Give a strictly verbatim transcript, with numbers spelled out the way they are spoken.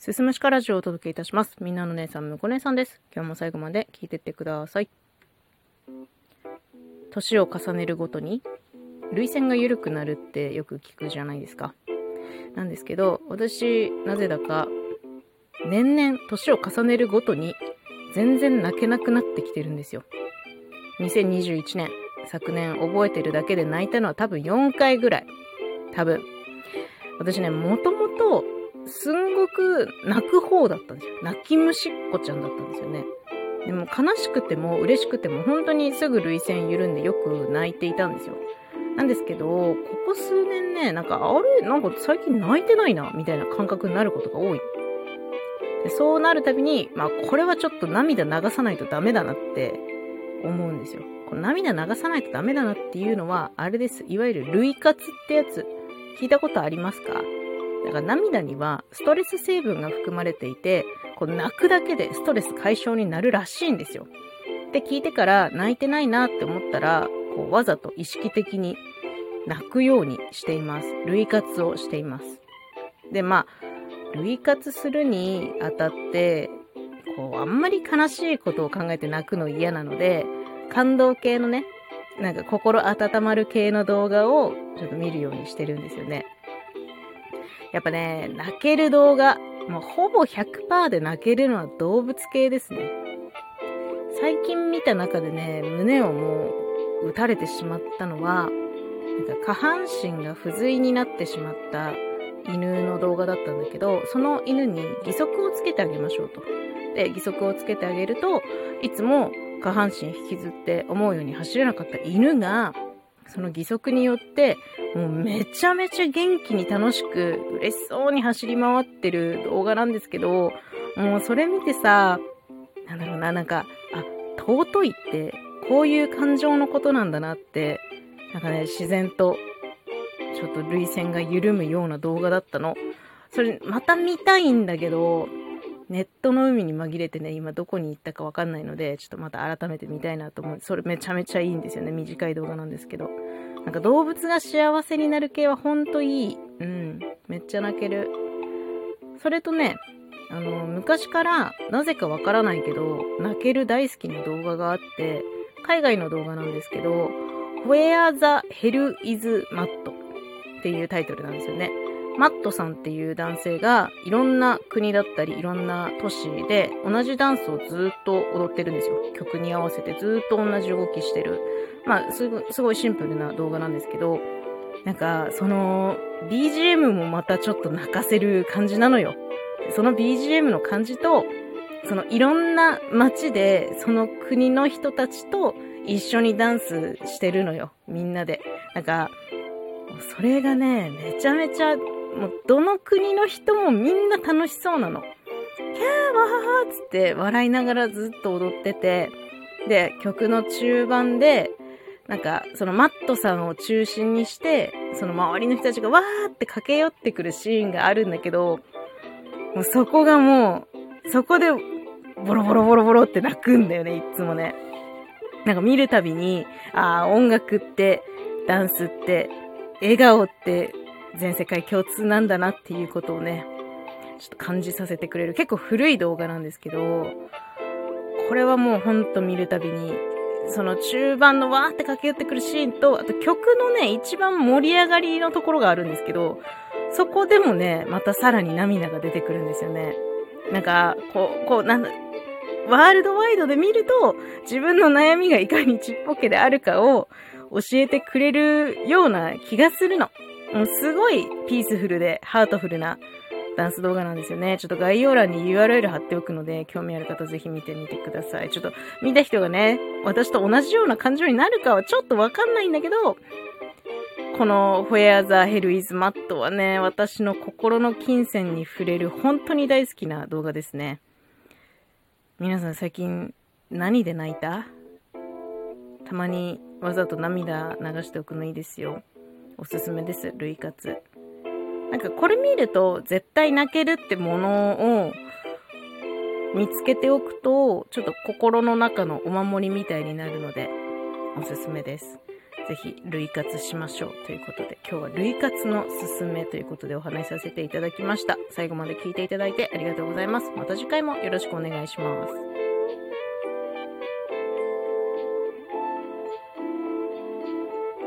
すすむしかラジオをお届けいたします。みんなの姉さん、むこ姉さんです。今日も最後まで聞いてってください。年を重ねるごとに涙腺が緩くなるってよく聞くじゃないですか。なんですけど、私なぜだか年々年を重ねるごとに全然泣けなくなってきてるんですよ。にせんにじゅういちねん、昨年覚えてるだけで泣いたのは多分よんかいぐらい。多分私ね、もともとすんごく泣く方だったんですよ。泣き虫っ子ちゃんだったんですよね。でも悲しくても嬉しくても本当にすぐ涙腺緩んでよく泣いていたんですよ。なんですけど、ここ数年ね、なんかあれなんか最近泣いてないなみたいな感覚になることが多い。でそうなるたびに、まあこれはちょっと涙流さないとダメだなって思うんですよ。この涙流さないとダメだなっていうのはあれです。いわゆる涙活ってやつ、聞いたことありますか？だから涙にはストレス成分が含まれていて、こう泣くだけでストレス解消になるらしいんですよ。って聞いてから泣いてないなって思ったら、こうわざと意識的に泣くようにしています。涙活をしています。で、まあ涙活するにあたって、こうあんまり悲しいことを考えて泣くの嫌なので、感動系のね、なんか心温まる系の動画をちょっと見るようにしてるんですよね。やっぱね、泣ける動画、もうほぼ ひゃくパーセント で泣けるのは動物系ですね。最近見た中でね、胸をもう打たれてしまったのは、なんか下半身が不随になってしまった犬の動画だったんだけど、その犬に義足をつけてあげましょうと。で、義足をつけてあげると、いつも下半身引きずって思うように走れなかった犬が、その義足によってもうめちゃめちゃ元気に楽しく嬉しそうに走り回ってる動画なんですけど、もうそれ見てさ、なんだろうな、なんか、あ、尊いってこういう感情のことなんだなって、なんかね、自然とちょっと涙腺が緩むような動画だったの。それまた見たいんだけど、ネットの海に紛れてね、今どこに行ったかわかんないので、ちょっとまた改めて見たいなと思う。それめちゃめちゃいいんですよね。短い動画なんですけど。なんか動物が幸せになる系はほんといい。うん。めっちゃ泣ける。それとね、あの、昔からなぜかわからないけど、泣ける大好きな動画があって、海外の動画なんですけど、Where the Hell is Matt? っていうタイトルなんですよね。マットさんっていう男性がいろんな国だったりいろんな都市で同じダンスをずっと踊ってるんですよ。曲に合わせてずっと同じ動きしてる。まあすごい、すごいシンプルな動画なんですけど、なんかその ビージーエム もまたちょっと泣かせる感じなのよ。その ビージーエム の感じと、そのいろんな街でその国の人たちと一緒にダンスしてるのよ。みんなで。なんかそれがね、めちゃめちゃもうどの国の人もみんな楽しそうなの。キャーわははーつって笑いながらずっと踊ってて、で、曲の中盤で、なんかそのマットさんを中心にして、その周りの人たちがわーって駆け寄ってくるシーンがあるんだけど、もうそこがもう、そこでボロボロボロボロって泣くんだよね、いつもね。なんか見るたびに、あー音楽って、ダンスって、笑顔って、全世界共通なんだなっていうことをね、ちょっと感じさせてくれる。結構古い動画なんですけど、これはもうほんと見るたびに、その中盤のわーって駆け寄ってくるシーンと、あと曲のね、一番盛り上がりのところがあるんですけど、そこでもね、またさらに涙が出てくるんですよね。なんか、こう、こう、なんだ、ワールドワイドで見ると、自分の悩みがいかにちっぽけであるかを教えてくれるような気がするの。もうすごいピースフルでハートフルなダンス動画なんですよね。ちょっと概要欄に ユーアールエル 貼っておくので、興味ある方ぜひ見てみてください。ちょっと見た人がね、私と同じような感情になるかはちょっとわかんないんだけど、この Where the Hell is Matt はね、私の心の金銭に触れる本当に大好きな動画ですね。皆さん最近何で泣いた？たまにわざと涙流しておくのいいですよ。おすすめです、涙活。なんかこれ見ると絶対泣けるってものを見つけておくと、ちょっと心の中のお守りみたいになるのでおすすめです。ぜひ類活しましょうということで、今日は類活のすすめということでお話しさせていただきました。最後まで聞いていただいてありがとうございます。また次回もよろしくお願いします。